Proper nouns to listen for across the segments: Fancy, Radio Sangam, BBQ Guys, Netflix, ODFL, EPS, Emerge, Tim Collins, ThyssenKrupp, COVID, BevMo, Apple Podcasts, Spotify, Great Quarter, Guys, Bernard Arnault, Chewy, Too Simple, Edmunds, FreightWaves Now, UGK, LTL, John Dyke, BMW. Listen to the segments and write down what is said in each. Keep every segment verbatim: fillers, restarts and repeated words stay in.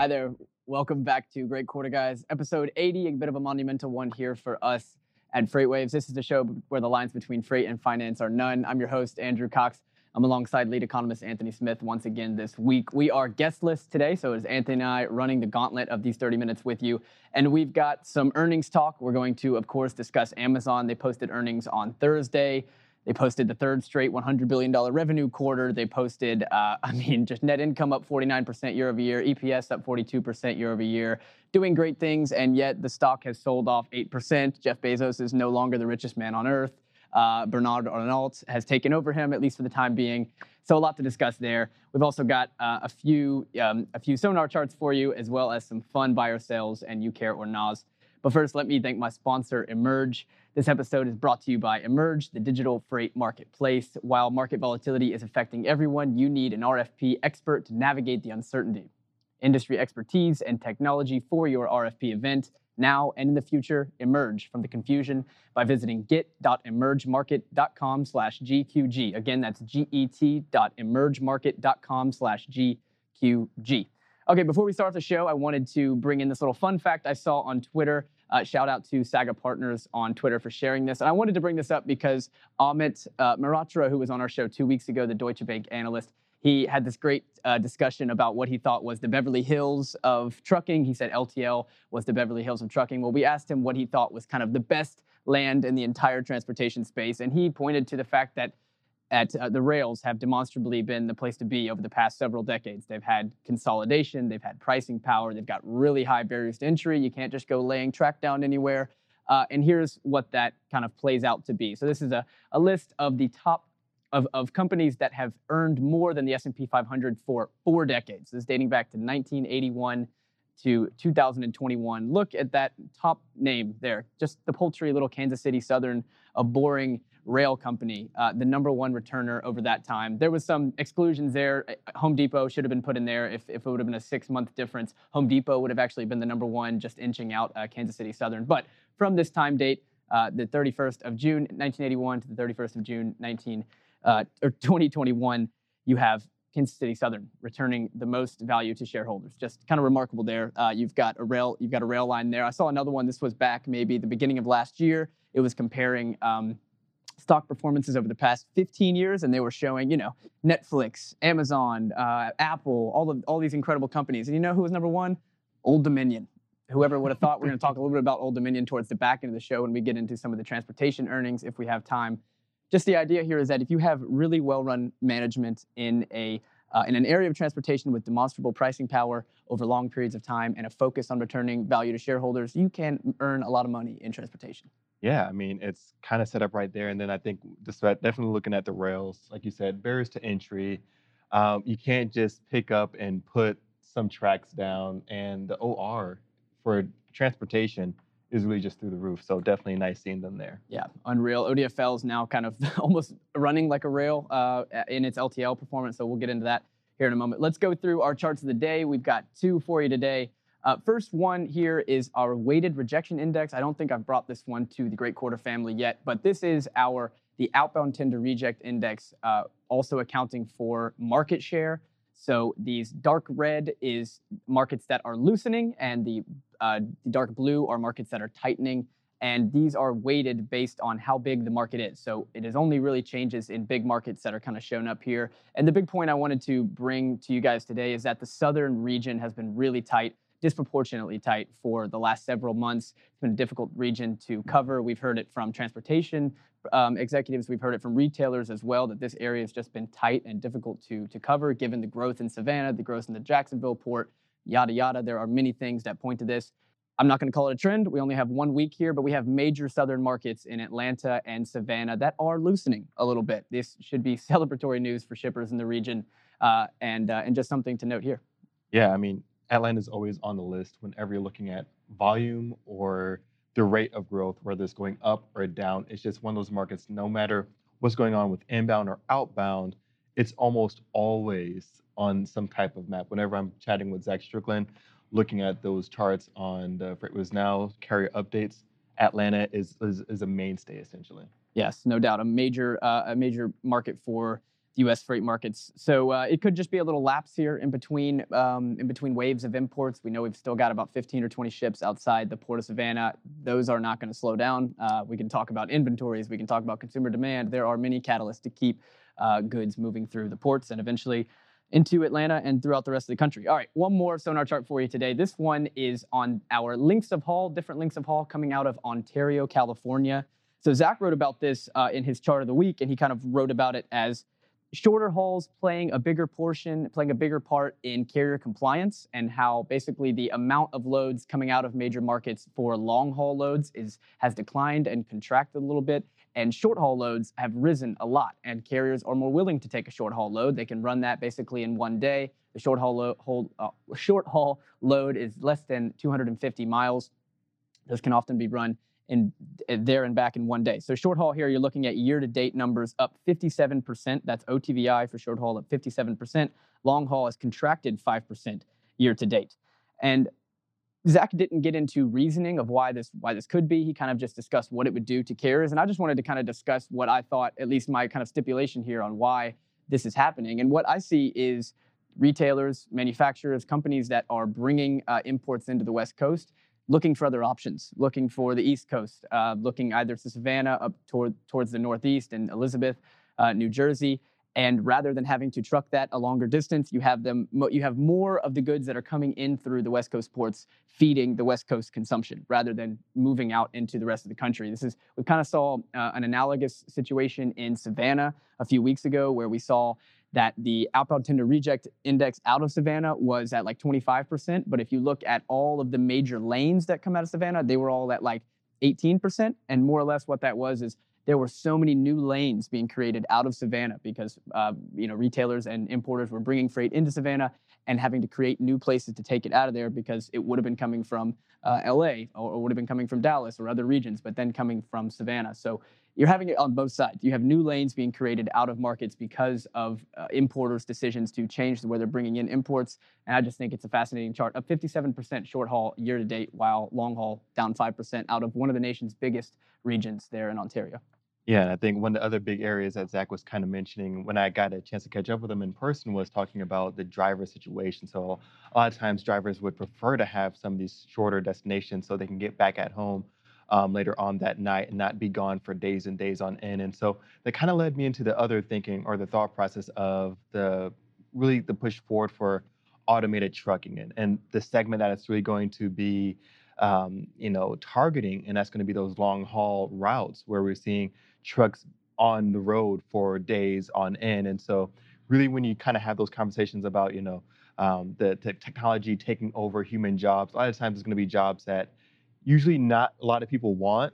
Hi there. Welcome back to Great Quarter, guys. Episode eighty, a bit of a monumental one here for us at Freight Waves. This is the show where the lines between freight and finance are none. I'm your host, Andrew Cox. I'm alongside lead economist Anthony Smith once again this week. We are guestless today, so it's Anthony and I running the gauntlet of these thirty minutes with you. And we've got some earnings talk. We're going to, of course, discuss Amazon. They posted earnings on Thursday. They posted the third straight one hundred billion dollars revenue quarter. They posted, uh, I mean, just net income up forty-nine percent year over year, E P S up forty-two percent year over year, doing great things, and yet the stock has sold off eight percent. Jeff Bezos is no longer the richest man on earth. Uh, Bernard Arnault has taken over him, at least for the time being. So a lot to discuss there. We've also got uh, a few um, a few Sonar charts for you, as well as some fun buyer sales and You Care or Nas. But first, let me thank my sponsor, Emerge. This episode is brought to you by Emerge, the digital freight marketplace. While market volatility is affecting everyone, you need an R F P expert to navigate the uncertainty. Industry expertise and technology for your R F P event, now and in the future. Emerge from the confusion by visiting get dot emerge market dot com slash G Q G. Again, that's get dot emerge market dot com slash G Q G. Okay, before we start the show, I wanted to bring in this little fun fact I saw on Twitter. Uh, shout out to Saga Partners on Twitter for sharing this. And I wanted to bring this up because Ahmet uh, Maratra, who was on our show two weeks ago, the Deutsche Bank analyst, he had this great uh, discussion about what he thought was the Beverly Hills of trucking. He said L T L was the Beverly Hills of trucking. Well, we asked him what he thought was kind of the best land in the entire transportation space. And he pointed to the fact that At, uh, the rails have demonstrably been the place to be over the past several decades. They've had consolidation, they've had pricing power, they've got really high barriers to entry. You can't just go laying track down anywhere. Uh, and here's what that kind of plays out to be. So this is a, a list of the top of, of companies that have earned more than the S and P five hundred for four decades. This is dating back to nineteen eighty-one to two thousand twenty-one. Look at that top name there. Just the paltry little Kansas City Southern, a boring rail company, uh, the number one returner over that time. There was some exclusions there. Home Depot should have been put in there if, if it would have been a six-month difference. Home Depot would have actually been the number one, just inching out uh, Kansas City Southern. But from this time date, uh, the thirty-first of June nineteen eighty-one to the thirty-first of June twenty twenty-one, you have Kansas City Southern returning the most value to shareholders. Just kind of remarkable there. Uh, you've got a rail, you've got a rail line there. I saw another one. This was back maybe the beginning of last year. It was comparing Um, stock performances over the past fifteen years, and they were showing, you know, Netflix, Amazon, uh, Apple, all of all these incredible companies. And you know who was number one? Old Dominion. Whoever would have thought? We're going to talk a little bit about Old Dominion towards the back end of the show when we get into some of the transportation earnings, if we have time. Just the idea here is that if you have really well-run management in a uh, in an area of transportation with demonstrable pricing power over long periods of time and a focus on returning value to shareholders, you can earn a lot of money in transportation. Yeah, I mean, it's kind of set up right there. And then I think despite definitely looking at the rails, like you said, barriers to entry. Um, you can't just pick up and put some tracks down. And the O R for transportation is really just through the roof. So definitely nice seeing them there. Yeah, unreal. O D F L is now kind of almost running like a rail uh, in its L T L performance. So we'll get into that here in a moment. Let's go through our charts of the day. We've got two for you today. Uh, first one here is our weighted rejection index. I don't think I've brought this one to the Great Quarter family yet, but this is our the outbound tender reject index, uh, also accounting for market share. So these dark red is markets that are loosening, and the, uh, the dark blue are markets that are tightening. And these are weighted based on how big the market is. So it is only really changes in big markets that are kind of shown up here. And the big point I wanted to bring to you guys today is that the southern region has been really tight, disproportionately tight for the last several months. It's been a difficult region to cover. We've heard it from transportation um, executives. We've heard it from retailers as well, that this area has just been tight and difficult to, to cover, given the growth in Savannah, the growth in the Jacksonville port, yada, yada. There are many things that point to this. I'm not going to call it a trend. We only have one week here, but we have major southern markets in Atlanta and Savannah that are loosening a little bit. This should be celebratory news for shippers in the region uh, and, uh, and just something to note here. Yeah, I mean, Atlanta is always on the list whenever you're looking at volume or the rate of growth, whether it's going up or down. It's just one of those markets, no matter what's going on with inbound or outbound, it's almost always on some type of map. Whenever I'm chatting with Zach Strickland, looking at those charts on the FreightWaves Now carrier updates, Atlanta is, is, is a mainstay, essentially. Yes, no doubt. A major, uh, a major market for U S freight markets. So uh, it could just be a little lapse here in between um, in between waves of imports. We know we've still got about fifteen or twenty ships outside the Port of Savannah. Those are not going to slow down. Uh, we can talk about inventories. We can talk about consumer demand. There are many catalysts to keep uh, goods moving through the ports and eventually into Atlanta and throughout the rest of the country. All right, one more sonar chart for you today. This one is on our lengths of haul, different lengths of haul coming out of Ontario, California. So Zach wrote about this uh, in his chart of the week, and he kind of wrote about it as shorter hauls playing a bigger portion, playing a bigger part in carrier compliance, and how basically the amount of loads coming out of major markets for long haul loads is has declined and contracted a little bit, and short haul loads have risen a lot, and carriers are more willing to take a short haul load. They can run that basically in one day. The short haul, lo hold, uh, short haul load is less than two hundred fifty miles. Those can often be run and there and back in one day. So short haul here, you're looking at year-to-date numbers up fifty-seven percent. That's O T V I for short haul up fifty-seven percent. Long haul has contracted five percent year-to-date. And Zach didn't get into reasoning of why this why this could be. He kind of just discussed what it would do to carriers. And I just wanted to kind of discuss what I thought, at least my kind of stipulation here on why this is happening. And what I see is retailers, manufacturers, companies that are bringing uh, imports into the West Coast, looking for other options, looking for the East Coast, uh, looking either to Savannah up toward, towards the Northeast and Elizabeth, uh, New Jersey. And rather than having to truck that a longer distance, you have them, you have more of the goods that are coming in through the West Coast ports feeding the West Coast consumption rather than moving out into the rest of the country. This is, we kind of saw uh, an analogous situation in Savannah a few weeks ago where we saw that the outbound tender reject index out of Savannah was at like twenty-five percent. But if you look at all of the major lanes that come out of Savannah, they were all at like eighteen percent. And more or less what that was is there were so many new lanes being created out of Savannah because uh, you know, retailers and importers were bringing freight into Savannah and having to create new places to take it out of there because it would have been coming from uh, L A or, or would have been coming from Dallas or other regions, but then coming from Savannah. So you're having it on both sides. You have new lanes being created out of markets because of uh, importers' decisions to change where they're bringing in imports. And I just think it's a fascinating chart. Up fifty-seven percent short haul year to date, while long haul down five percent out of one of the nation's biggest regions there in Ontario. Yeah, and I think one of the other big areas that Zach was kind of mentioning when I got a chance to catch up with him in person was talking about the driver situation. So a lot of times drivers would prefer to have some of these shorter destinations so they can get back at home Um, later on that night and not be gone for days and days on end. And so that kind of led me into the other thinking or the thought process of the really the push forward for automated trucking and, and the segment that it's really going to be, um, you know, targeting. And that's going to be those long haul routes where we're seeing trucks on the road for days on end. And so really when you kind of have those conversations about, you know, um, the te- technology taking over human jobs, a lot of times it's going to be jobs that usually not a lot of people want,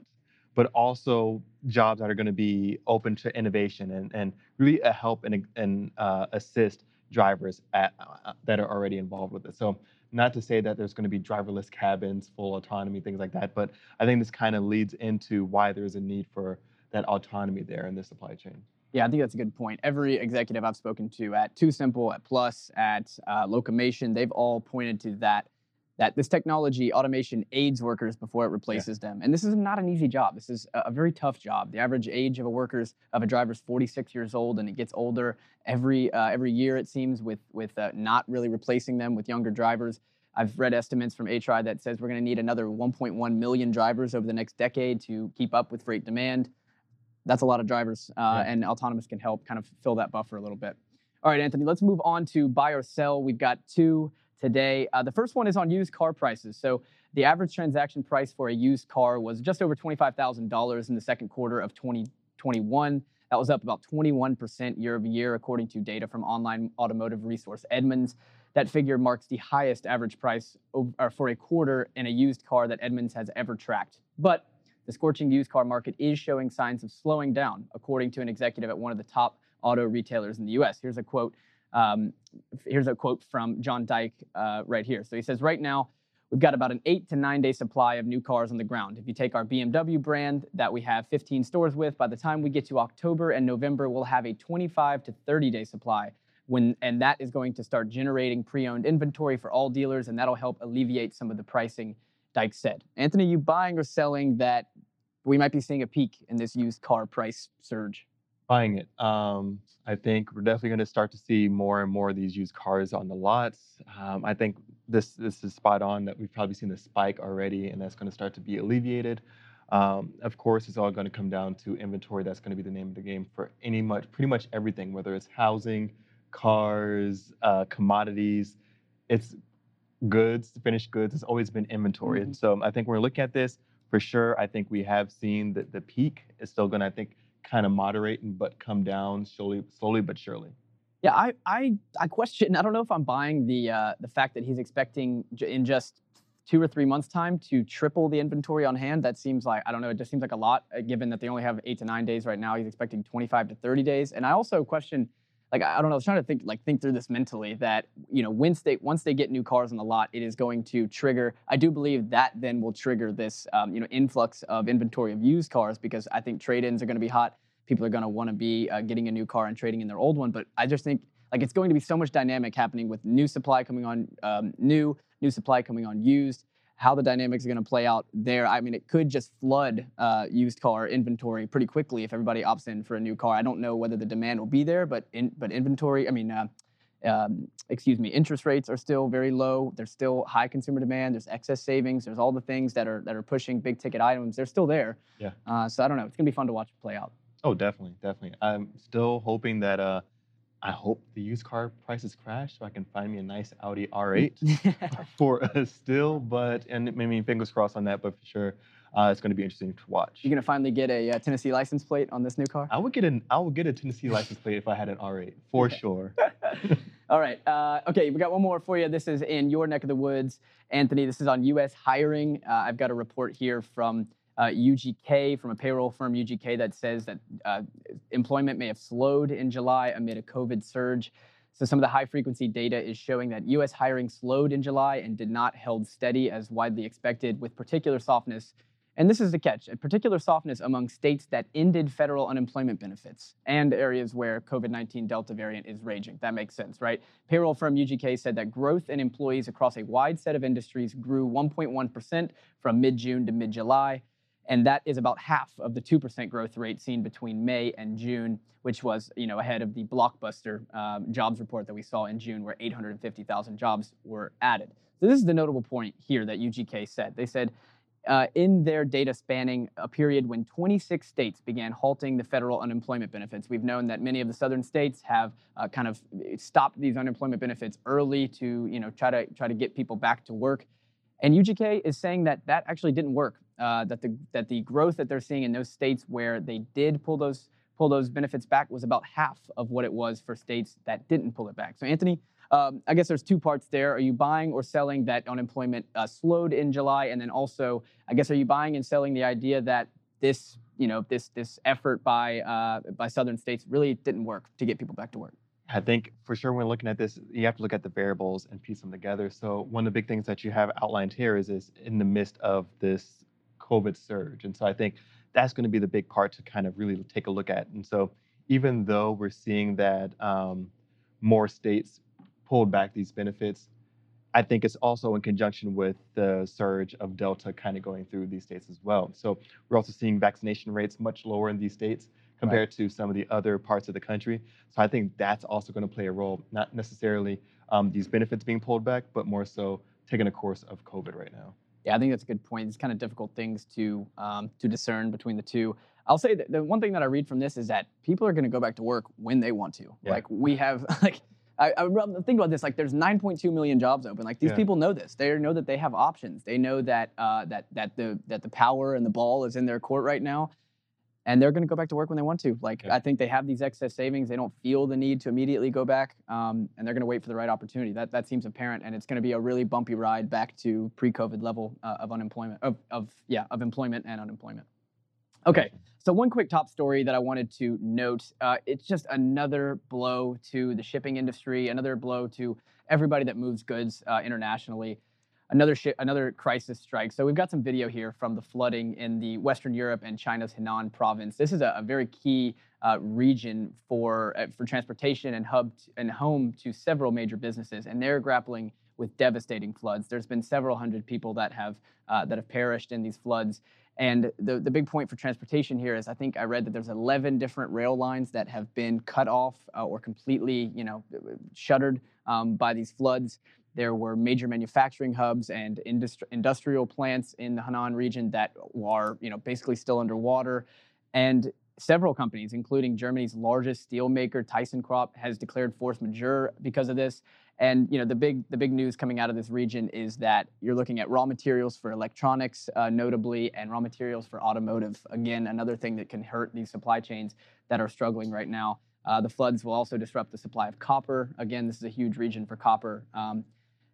but also jobs that are going to be open to innovation and, and really a help and, and uh, assist drivers at, uh, that are already involved with it. So not to say that there's going to be driverless cabins, full autonomy, things like that, but I think this kind of leads into why there's a need for that autonomy there in the supply chain. Yeah, I think that's a good point. Every executive I've spoken to at Too Simple, at Plus, at uh, Locomation, they've all pointed to that that this technology automation aids workers before it replaces yeah. them. And this is not an easy job. This is a very tough job. The average age of a worker's, of a driver's forty-six years old, and it gets older every uh, every year, it seems, with, with uh, not really replacing them with younger drivers. I've read estimates from A T R I that says we're gonna need another one point one million drivers over the next decade to keep up with freight demand. That's a lot of drivers, uh, yeah. and autonomous can help kind of fill that buffer a little bit. All right, Anthony, let's move on to buy or sell. We've got two today. Uh, the first one is on used car prices. So the average transaction price for a used car was just over twenty-five thousand dollars in the second quarter of twenty twenty-one. That was up about twenty-one percent year over year, according to data from online automotive resource Edmunds. That figure marks the highest average price for a quarter in a used car that Edmunds has ever tracked. But the scorching used car market is showing signs of slowing down, according to an executive at one of the top auto retailers in the U S. Here's a quote. Um, here's a quote from John Dyke uh, right here. So he says, right now, we've got about an eight to nine day supply of new cars on the ground. If you take our B M W brand that we have fifteen stores with, by the time we get to October and November, we'll have a twenty-five to thirty day supply. When, and that is going to start generating pre-owned inventory for all dealers, and that'll help alleviate some of the pricing, Dyke said. Anthony, you buying or selling that we might be seeing a peak in this used car price surge? buying it. Um, I think we're definitely going to start to see more and more of these used cars on the lots. Um, I think this this is spot on that we've probably seen the spike already, and that's going to start to be alleviated. Um, of course, it's all going to come down to inventory. That's going to be the name of the game for any much, pretty much everything, whether it's housing, cars, uh, commodities, it's goods, finished goods. It's always been inventory. Mm-hmm. And so I think we're looking at this for sure. I think we have seen that the peak is still going to, I think, kind of moderate and but come down slowly, slowly but surely. Yeah, I, I, I question. I don't know if I'm buying the uh, the fact that he's expecting in just two or three months' time to triple the inventory on hand. That seems like, I don't know, it just seems like a lot, uh, given that they only have eight to nine days right now. He's expecting twenty-five to thirty days. And I also question, like, I don't know, I was trying to think, like, think through this mentally that, you know, once they, once they get new cars on the lot, it is going to trigger, I do believe that then will trigger this, um, you know, influx of inventory of used cars, because I think trade-ins are going to be hot. People are going to want to be uh, getting a new car and trading in their old one. But I just think, like, it's going to be so much dynamic happening with new supply coming on um, new, new supply coming on used, how the dynamics are going to play out there. I mean, it could just flood uh, used car inventory pretty quickly if everybody opts in for a new car. I don't know whether the demand will be there, but in, but inventory, I mean, uh, um, excuse me, interest rates are still very low. There's still high consumer demand. There's excess savings. There's all the things that are that are pushing big ticket items. They're still there. Yeah. Uh, so I don't know. It's going to be fun to watch it play out. Oh, definitely, definitely. I'm still hoping that. Uh... I hope the used car prices crash so I can find me a nice Audi R eight for us still, but, and I mean, fingers crossed on that, but for sure, uh, it's going to be interesting to watch. You're going to finally get a uh, Tennessee license plate on this new car? I would get an, I would get a Tennessee license plate if I had an R eight, for sure. All right. Uh, okay, we got one more for you. This is in your neck of the woods, Anthony. This is on U S hiring. Uh, I've got a report here from Uh, U G K, from a payroll firm, U G K, that says that uh, employment may have slowed in July amid a COVID surge. So some of the high-frequency data is showing that U S hiring slowed in July and did not held steady as widely expected, with particular softness, and this is the catch, a particular softness among states that ended federal unemployment benefits and areas where COVID nineteen Delta variant is raging. That makes sense, right? Payroll firm U G K said that growth in employees across a wide set of industries grew one point one percent from mid-June to mid-July. And that is about half of the two percent growth rate seen between May and June, which was, you know, ahead of the blockbuster um, jobs report that we saw in June, where eight hundred fifty thousand jobs were added. So this is the notable point here that U G K said. They said, uh, in their data spanning a period when twenty-six states began halting the federal unemployment benefits. We've known that many of the southern states have uh, kind of stopped these unemployment benefits early to, you know, try to, try to get people back to work. And U G K is saying that that actually didn't work. Uh, that the that the growth that they're seeing in those states where they did pull those pull those benefits back was about half of what it was for states that didn't pull it back. So Anthony, um, I guess there's two parts there. Are you buying or selling that unemployment uh, slowed in July? And then also, I guess, are you buying and selling the idea that this you know this this effort by uh, by southern states really didn't work to get people back to work? I think for sure when looking at this, you have to look at the variables and piece them together. So one of the big things that you have outlined here is, is in the midst of this COVID surge. And so I think that's going to be the big part to kind of really take a look at. And so even though we're seeing that um, more states pulled back these benefits, I think it's also in conjunction with the surge of Delta kind of going through these states as well. So we're also seeing vaccination rates much lower in these states compared right. to some of the other parts of the country. So I think that's also going to play a role, not necessarily um, these benefits being pulled back, but more so taking a course of COVID right now. Yeah, I think that's a good point. It's kind of difficult things to um, to discern between the two. I'll say that the one thing that I read from this is that people are going to go back to work when they want to. Yeah. Like we have, like I, I think about this. Like there's nine point two million jobs open. Like these yeah. people know this. They know that they have options. They know that uh, that that the that the power and the ball is in their court right now, and they're going to go back to work when they want to. Like yeah. I think they have these excess savings. They don't feel the need to immediately go back, um, and they're going to wait for the right opportunity. That that seems apparent, and it's going to be a really bumpy ride back to pre-COVID level uh, of unemployment, of, of yeah, of employment and unemployment. Okay, so one quick top story that I wanted to note. Uh, it's just another blow to the shipping industry, another blow to everybody that moves goods uh, internationally. Another sh- another crisis strike. So we've got some video here from the flooding in the Western Europe and China's Henan province. This is a, a very key uh, region for uh, for transportation and hub t- and home to several major businesses, and they're grappling with devastating floods. There's been several hundred people that have uh, that have perished in these floods, And the, the big point for transportation here is I think I read that there's eleven different rail lines that have been cut off uh, or completely, you know, shuttered um, by these floods. There were major manufacturing hubs and industri industrial plants in the Henan region that are, you know, basically still underwater. And several companies, including Germany's largest steelmaker, ThyssenKrupp, has declared force majeure because of this. And you know, the big the big news coming out of this region is that you're looking at raw materials for electronics, uh, notably, and raw materials for automotive. Again, another thing that can hurt these supply chains that are struggling right now. Uh, the floods will also disrupt the supply of copper. Again, this is a huge region for copper. Um,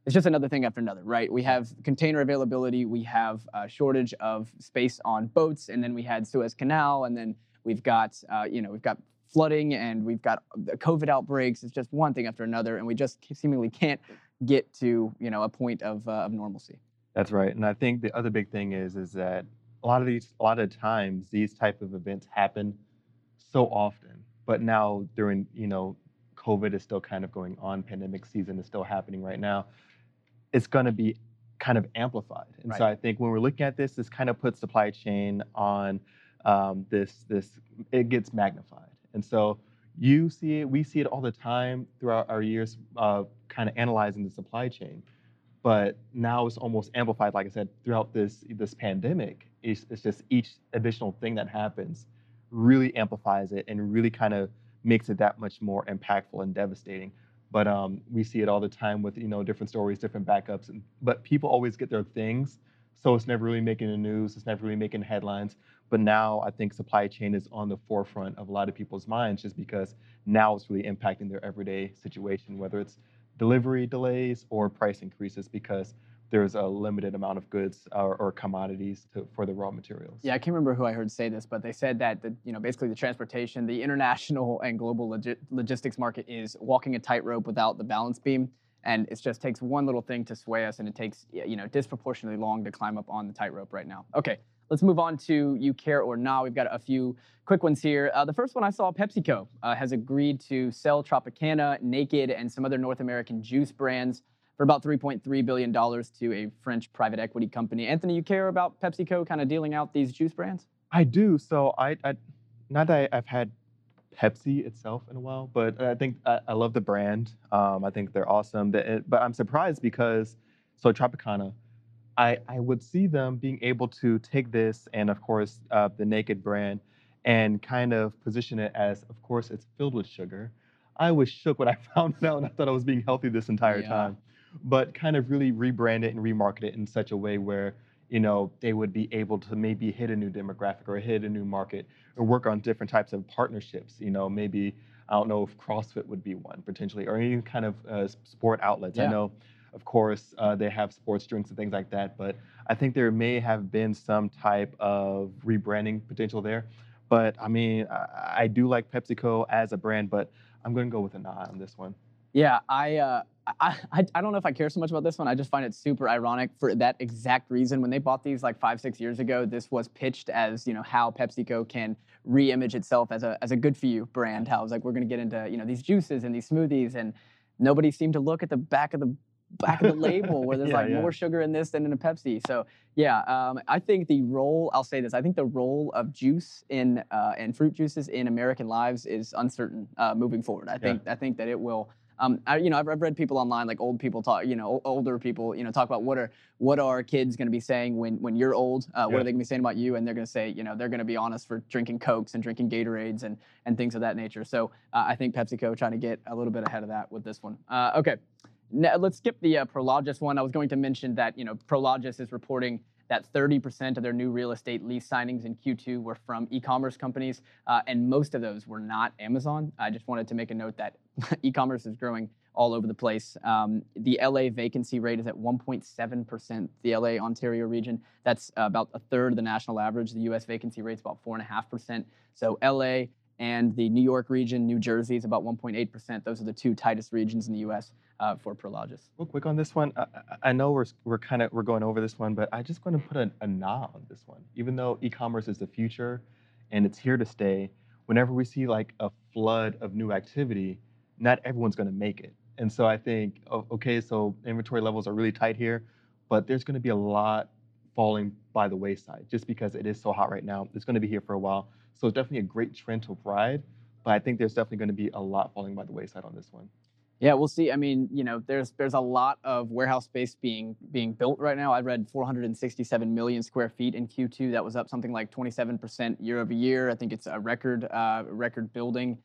it's just another thing after another, right? We have container availability, we have a shortage of space on boats, and then we had Suez Canal, and then we've got uh, you know we've got flooding, and we've got COVID outbreaks. It's just one thing after another, and we just seemingly can't get to you know a point of, uh, of normalcy. That's right, and I think the other big thing is is that a lot of these a lot of times these type of events happen so often, but now during you know COVID is still kind of going on, pandemic season is still happening right now. It's going to be kind of amplified, and right. So I think when we're looking at this, this kind of puts supply chain on um, this this it gets magnified. And so you see it, we see it all the time throughout our years of kind of analyzing the supply chain. But now it's almost amplified, like I said, throughout this this pandemic. It's, it's just each additional thing that happens really amplifies it and really kind of makes it that much more impactful and devastating. But um, we see it all the time with you know different stories, different backups. And, but people always get their things, so it's never really making the news, it's never really making headlines. But now I think supply chain is on the forefront of a lot of people's minds just because now it's really impacting their everyday situation, whether it's delivery delays or price increases because there's a limited amount of goods or, or commodities to, for the raw materials. Yeah, I can't remember who I heard say this, but they said that the, you know, basically the transportation, the international and global log- logistics market is walking a tightrope without the balance beam. And it just takes one little thing to sway us, and it takes you know disproportionately long to climb up on the tightrope right now. Okay. Let's move on to You Care or Nah. We've got a few quick ones here. Uh, the first one I saw, PepsiCo uh, has agreed to sell Tropicana, Naked, and some other North American juice brands for about three point three billion dollars to a French private equity company. Anthony, you care about PepsiCo kind of dealing out these juice brands? I do. So I, I not that I, I've had Pepsi itself in a while, but I think I, I love the brand. Um, I think they're awesome. But I'm surprised because, so Tropicana, I, I would see them being able to take this and, of course, uh, the Naked brand and kind of position it as, of course, it's filled with sugar. I was shook when I found out, and I thought I was being healthy this entire yeah. time. But kind of really rebrand it and remarket it in such a way where, you know, they would be able to maybe hit a new demographic or hit a new market or work on different types of partnerships. You know, maybe, I don't know if CrossFit would be one potentially, or any kind of uh, sport outlets. Yeah. I know. Of course, uh, they have sports drinks and things like that, but I think there may have been some type of rebranding potential there. But I mean, I, I do like PepsiCo as a brand, but I'm going to go with a nah on this one. Yeah, I, uh, I, I I don't know if I care so much about this one. I just find it super ironic for that exact reason. When they bought these like five, six years ago, this was pitched as you know how PepsiCo can re-image itself as a as a good for you brand. How it's like we're going to get into you know these juices and these smoothies, and nobody seemed to look at the back of the back of the label where there's yeah, like yeah. more sugar in this than in a Pepsi. So yeah, um, I think the role, I'll say this, I think the role of juice in uh, and fruit juices in American lives is uncertain uh, moving forward. I yeah. think I think that it will, um, I, you know, I've, I've read people online, like old people talk, you know, older people, you know, talk about what are what are kids going to be saying when, when you're old? Uh, what yeah. are they going to be saying about you? And they're going to say, you know, they're going to be honest for drinking Cokes and drinking Gatorades and, and things of that nature. So uh, I think PepsiCo trying to get a little bit ahead of that with this one. Uh, okay. Now, let's skip the uh, Prologis one. I was going to mention that, you know, Prologis is reporting that thirty percent of their new real estate lease signings in Q two were from e-commerce companies, uh, and most of those were not Amazon. I just wanted to make a note that e-commerce is growing all over the place. Um, the L A vacancy rate is at one point seven percent, the L A Ontario region. That's uh, about a third of the national average. The U S vacancy rate's about four point five percent. So L A and the New York region, New Jersey, is about one point eight percent. Those are the two tightest regions in the U S Uh, for Prologis. Real quick on this one, I, I know we're we're kind of we're going over this one, but I just want to put a, a nah on this one. Even though e-commerce is the future, and it's here to stay, whenever we see like a flood of new activity, not everyone's going to make it. And so I think, okay, so inventory levels are really tight here, but there's going to be a lot falling by the wayside just because it is so hot right now. It's going to be here for a while. So it's definitely a great trend to ride, but I think there's definitely going to be a lot falling by the wayside on this one. Yeah, we'll see. I mean, you know, there's there's a lot of warehouse space being being built right now. I read four hundred sixty-seven million square feet in Q two. That was up something like twenty-seven percent year over year. I think it's a record uh, record building.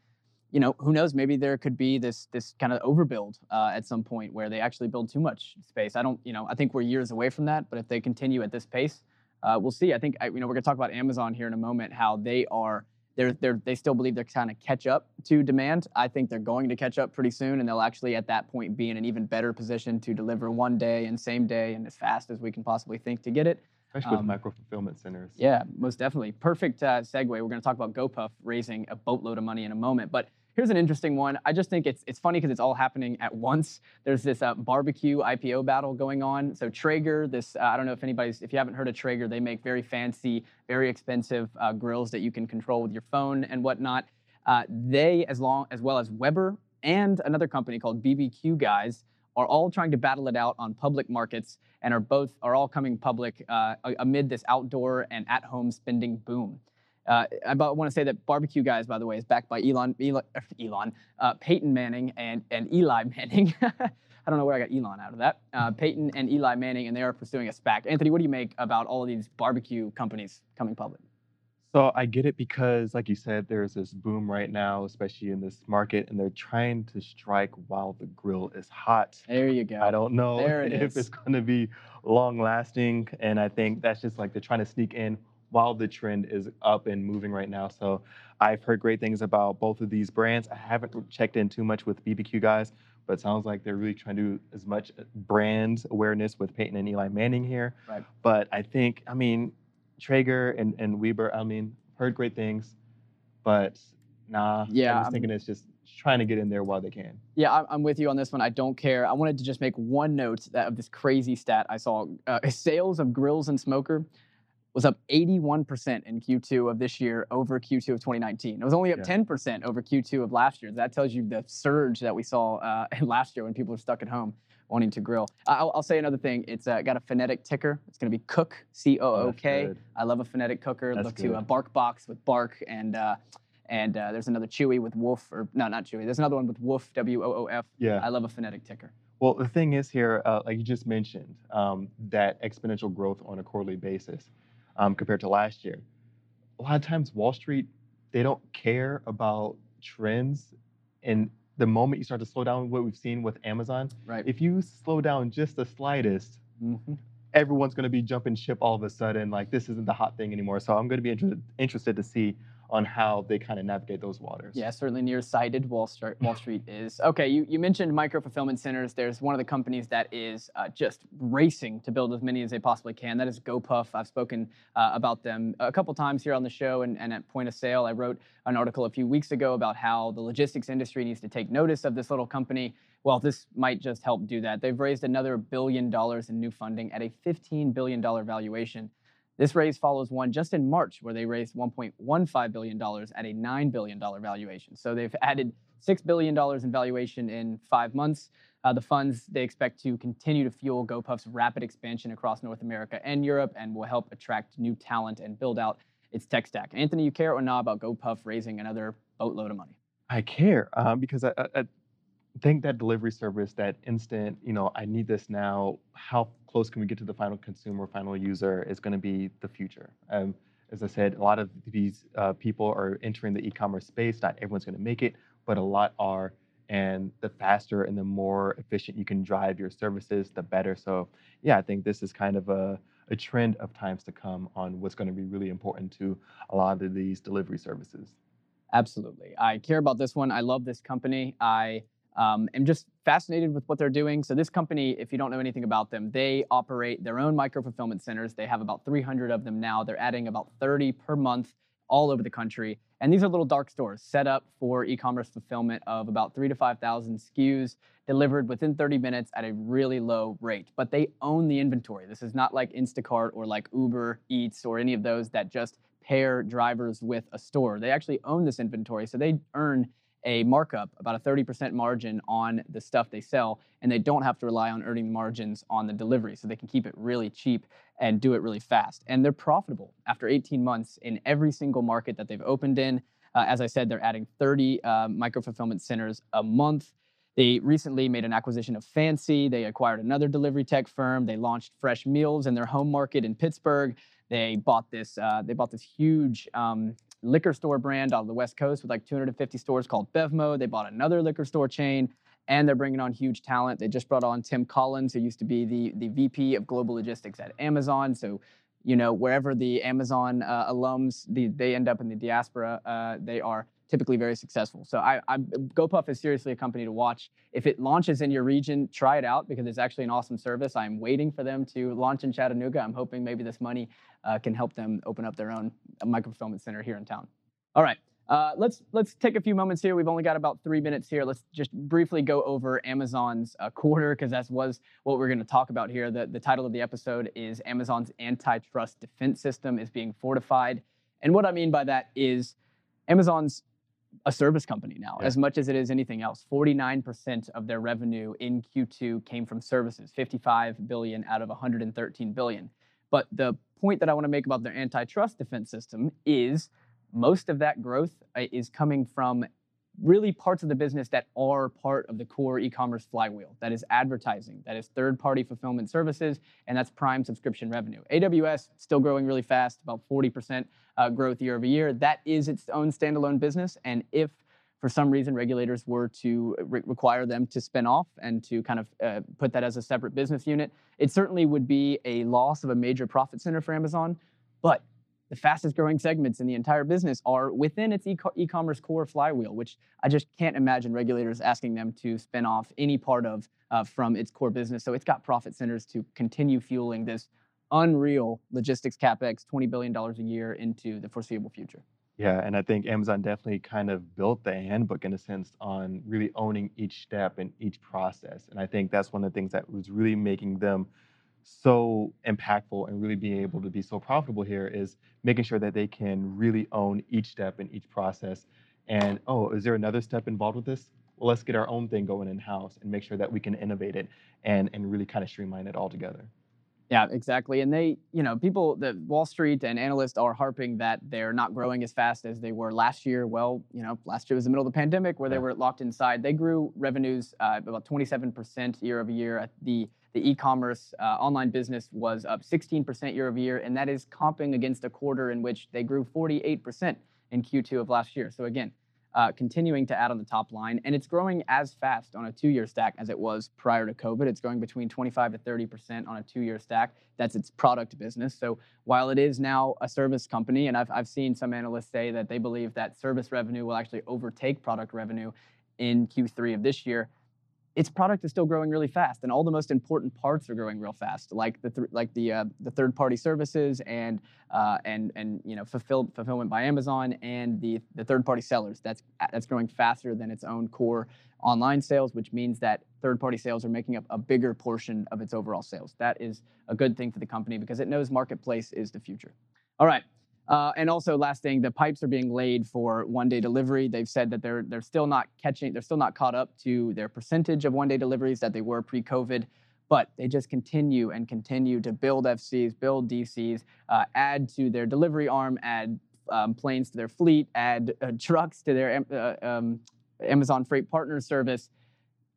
You know, who knows? Maybe there could be this this kind of overbuild uh, at some point where they actually build too much space. I don't, you know, I think we're years away from that. But if they continue at this pace, uh, we'll see. I think, you know, we're going to talk about Amazon here in a moment. How they are. They're, they're, they still believe they're kind of catch up to demand. I think they're going to catch up pretty soon, and they'll actually at that point be in an even better position to deliver one day and same day and as fast as we can possibly think to get it. Especially um, with micro-fulfillment centers. Yeah, most definitely. Perfect uh, segue. We're going to talk about GoPuff raising a boatload of money in a moment. But here's an interesting one. I just think it's, it's funny because it's all happening at once. There's this uh, barbecue I P O battle going on. So Traeger, this, uh, I don't know if anybody's, if you haven't heard of Traeger, they make very fancy, very expensive uh, grills that you can control with your phone and whatnot. Uh, they, as, long, as well as Weber and another company called B B Q Guys, are all trying to battle it out on public markets and are both are all coming public uh, amid this outdoor and at-home spending boom. Uh, I want to say that B B Q Guys, by the way, is backed by Elon, Elon, Elon uh, Peyton Manning and, and Eli Manning. I don't know where I got Elon out of that. Uh, Peyton and Eli Manning, and they are pursuing a SPAC. Anthony, what do you make about all of these barbecue companies coming public? So I get it because, like you said, there's this boom right now, especially in this market, and they're trying to strike while the grill is hot. There you go. I don't know it if is. it's going to be long-lasting, and I think that's just like they're trying to sneak in while the trend is up and moving right now. So I've heard great things about both of these brands. I haven't checked in too much with B B Q Guys, but it sounds like they're really trying to do as much brand awareness with Peyton and Eli Manning here. Right. But I think, I mean, Traeger and, and Weber, I mean, heard great things, but nah, yeah, I'm just I'm, thinking it's just trying to get in there while they can. Yeah, I'm with you on this one. I don't care. I wanted to just make one note that of this crazy stat I saw. Uh, sales of grills and smoker was up eighty-one percent in Q two of this year over Q two of twenty nineteen. It was only up ten percent over Q two of last year. That tells you the surge that we saw uh, last year when people were stuck at home wanting to grill. I'll, I'll say another thing. It's uh, got a phonetic ticker. It's going to be Cook, C O O K. I love a phonetic cooker. That's Look good. to a Bark Box with Bark, and uh, and uh, there's another Chewy with Wolf, or no, not Chewy. There's another one with Wolf, W O O F. Yeah. I love a phonetic ticker. Well, the thing is here, uh, like you just mentioned, um, that exponential growth on a quarterly basis um, compared to last year. A lot of times Wall Street, they don't care about trends, and the moment you start to slow down, what we've seen with Amazon, right. If you slow down just the slightest, mm-hmm. everyone's going to be jumping ship all of a sudden. Like, this isn't the hot thing anymore. So I'm going to be inter- interested to see on how they kind of navigate those waters. Yeah, certainly nearsighted Wall Street, Wall Street is. Okay, you, you mentioned micro-fulfillment centers. There's one of the companies that is uh, just racing to build as many as they possibly can. That is GoPuff. I've spoken uh, about them a couple times here on the show and, and at Point of Sale. I wrote an article a few weeks ago about how the logistics industry needs to take notice of this little company. Well, this might just help do that. They've raised another billion dollars in new funding at a fifteen billion dollars valuation. This raise follows one just in March, where they raised one point one five billion dollars at a nine billion dollars valuation. So they've added six billion dollars in valuation in five months. Uh, the funds, they expect to continue to fuel GoPuff's rapid expansion across North America and Europe, and will help attract new talent and build out its tech stack. Anthony, you care or not about GoPuff raising another boatload of money? I care um, because I, I think that delivery service, that instant, you know, I need this now, how close can we get to the final consumer, final user, is going to be the future. Um, as I said, a lot of these uh, people are entering the e-commerce space. Not everyone's going to make it, but a lot are. And the faster and the more efficient you can drive your services, the better. So yeah, I think this is kind of a, a trend of times to come on what's going to be really important to a lot of these delivery services. Absolutely. I care about this one. I love this company. I Um, I'm just fascinated with what they're doing. So this company, if you don't know anything about them, they operate their own micro-fulfillment centers. They have about three hundred of them now. They're adding about thirty per month all over the country. And these are little dark stores set up for e-commerce fulfillment of about three thousand to five thousand S K Us delivered within thirty minutes at a really low rate. But they own the inventory. This is not like Instacart or like Uber Eats or any of those that just pair drivers with a store. They actually own this inventory, so they earn a markup, about a thirty percent margin on the stuff they sell, and they don't have to rely on earning margins on the delivery, so they can keep it really cheap and do it really fast. And they're profitable after eighteen months in every single market that they've opened in. Uh, as I said, they're adding thirty uh, micro-fulfillment centers a month. They recently made an acquisition of Fancy. They acquired another delivery tech firm. They launched fresh meals in their home market in Pittsburgh. They bought this, uh, they bought this huge um, liquor store brand out of the West Coast with like two hundred fifty stores called Bevmo. They bought another liquor store chain, and they're bringing on huge talent. They just brought on Tim Collins, who used to be the, the V P of Global Logistics at Amazon. So, you know, wherever the Amazon uh, alums, the, they end up in the diaspora, uh, they are typically very successful. So I, I, GoPuff is seriously a company to watch. If it launches in your region, try it out, because it's actually an awesome service. I'm waiting for them to launch in Chattanooga. I'm hoping maybe this money uh, can help them open up their own micro-fulfillment center here in town. All right, uh, let's, let's take a few moments here. We've only got about three minutes here. Let's just briefly go over Amazon's uh, quarter, because that was what we're gonna talk about here. The, the title of the episode is Amazon's Antitrust Defense System is Being Fortified. And what I mean by that is Amazon's a service company now, yeah, as much as it is anything else. forty-nine percent of their revenue in Q two came from services, fifty-five billion out of one hundred thirteen billion. But the point that I want to make about their antitrust defense system is most of that growth is coming from really parts of the business that are part of the core e-commerce flywheel. That is advertising, that is third-party fulfillment services, and that's prime subscription revenue. A W S, still growing really fast, about forty percent uh, growth year over year. That is its own standalone business, and if for some reason regulators were to re require them to spin off and to kind of uh, put that as a separate business unit, it certainly would be a loss of a major profit center for Amazon, but the fastest growing segments in the entire business are within its e-commerce core flywheel, which I just can't imagine regulators asking them to spin off any part of uh, from its core business. So it's got profit centers to continue fueling this unreal logistics CapEx, twenty billion dollars a year into the foreseeable future. Yeah, and I think Amazon definitely kind of built the handbook in a sense on really owning each step and each process. And I think that's one of the things that was really making them so impactful and really being able to be so profitable here is making sure that they can really own each step in each process. And, oh, is there another step involved with this? Well, let's get our own thing going in-house and make sure that we can innovate it and, and really kind of streamline it all together. Yeah, exactly. And they, you know, people, the Wall Street and analysts are harping that they're not growing as fast as they were last year. Well, you know, last year was the middle of the pandemic where they were locked inside. They grew revenues uh, about twenty-seven percent year over year. The The e-commerce uh, online business was up sixteen percent year over year, and that is comping against a quarter in which they grew forty-eight percent in Q two of last year. So again, uh, continuing to add on the top line, and it's growing as fast on a two-year stack as it was prior to COVID. It's growing between twenty-five to thirty percent on a two-year stack. That's its product business. So while it is now a service company, and I've, I've seen some analysts say that they believe that service revenue will actually overtake product revenue in Q three of this year, its product is still growing really fast, and all the most important parts are growing real fast, like the th like the uh, the third-party services and uh, and and you know fulfilled fulfillment by Amazon and the the third-party sellers. That's that's growing faster than its own core online sales, which means that third-party sales are making up a bigger portion of its overall sales. That is a good thing for the company because it knows marketplace is the future. All right. Uh, and also, last thing, the pipes are being laid for one-day delivery. They've said that they're they're still not catching, they're still not caught up to their percentage of one-day deliveries that they were pre-COVID, but they just continue and continue to build F Cs, build D Cs, uh, add to their delivery arm, add um, planes to their fleet, add uh, trucks to their uh, um, Amazon Freight Partners service.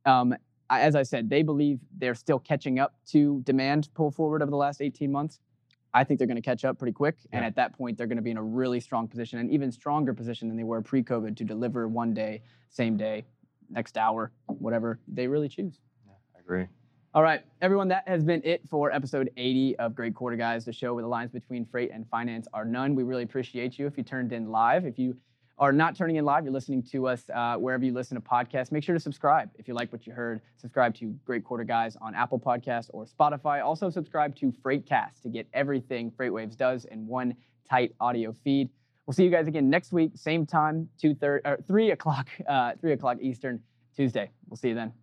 Um, as I said, they believe they're still catching up to demand pull forward over the last eighteen months. I think they're going to catch up pretty quick, yeah, and at that point, they're going to be in a really strong position, an even stronger position than they were pre-COVID to deliver one day, same day, next hour, whatever they really choose. Yeah, I agree. All right, everyone, that has been it for episode eighty of Great Quarter Guys, the show where the lines between freight and finance are none. We really appreciate you if you turned in live. If you are not turning in live, you're listening to us uh, wherever you listen to podcasts. Make sure to subscribe. If you like what you heard, subscribe to Great Quarter Guys on Apple Podcasts or Spotify. Also subscribe to Freightcast to get everything Freight Waves does in one tight audio feed. We'll see you guys again next week, same time, two thirty, or three o'clock, uh, three o'clock Eastern, Tuesday. We'll see you then.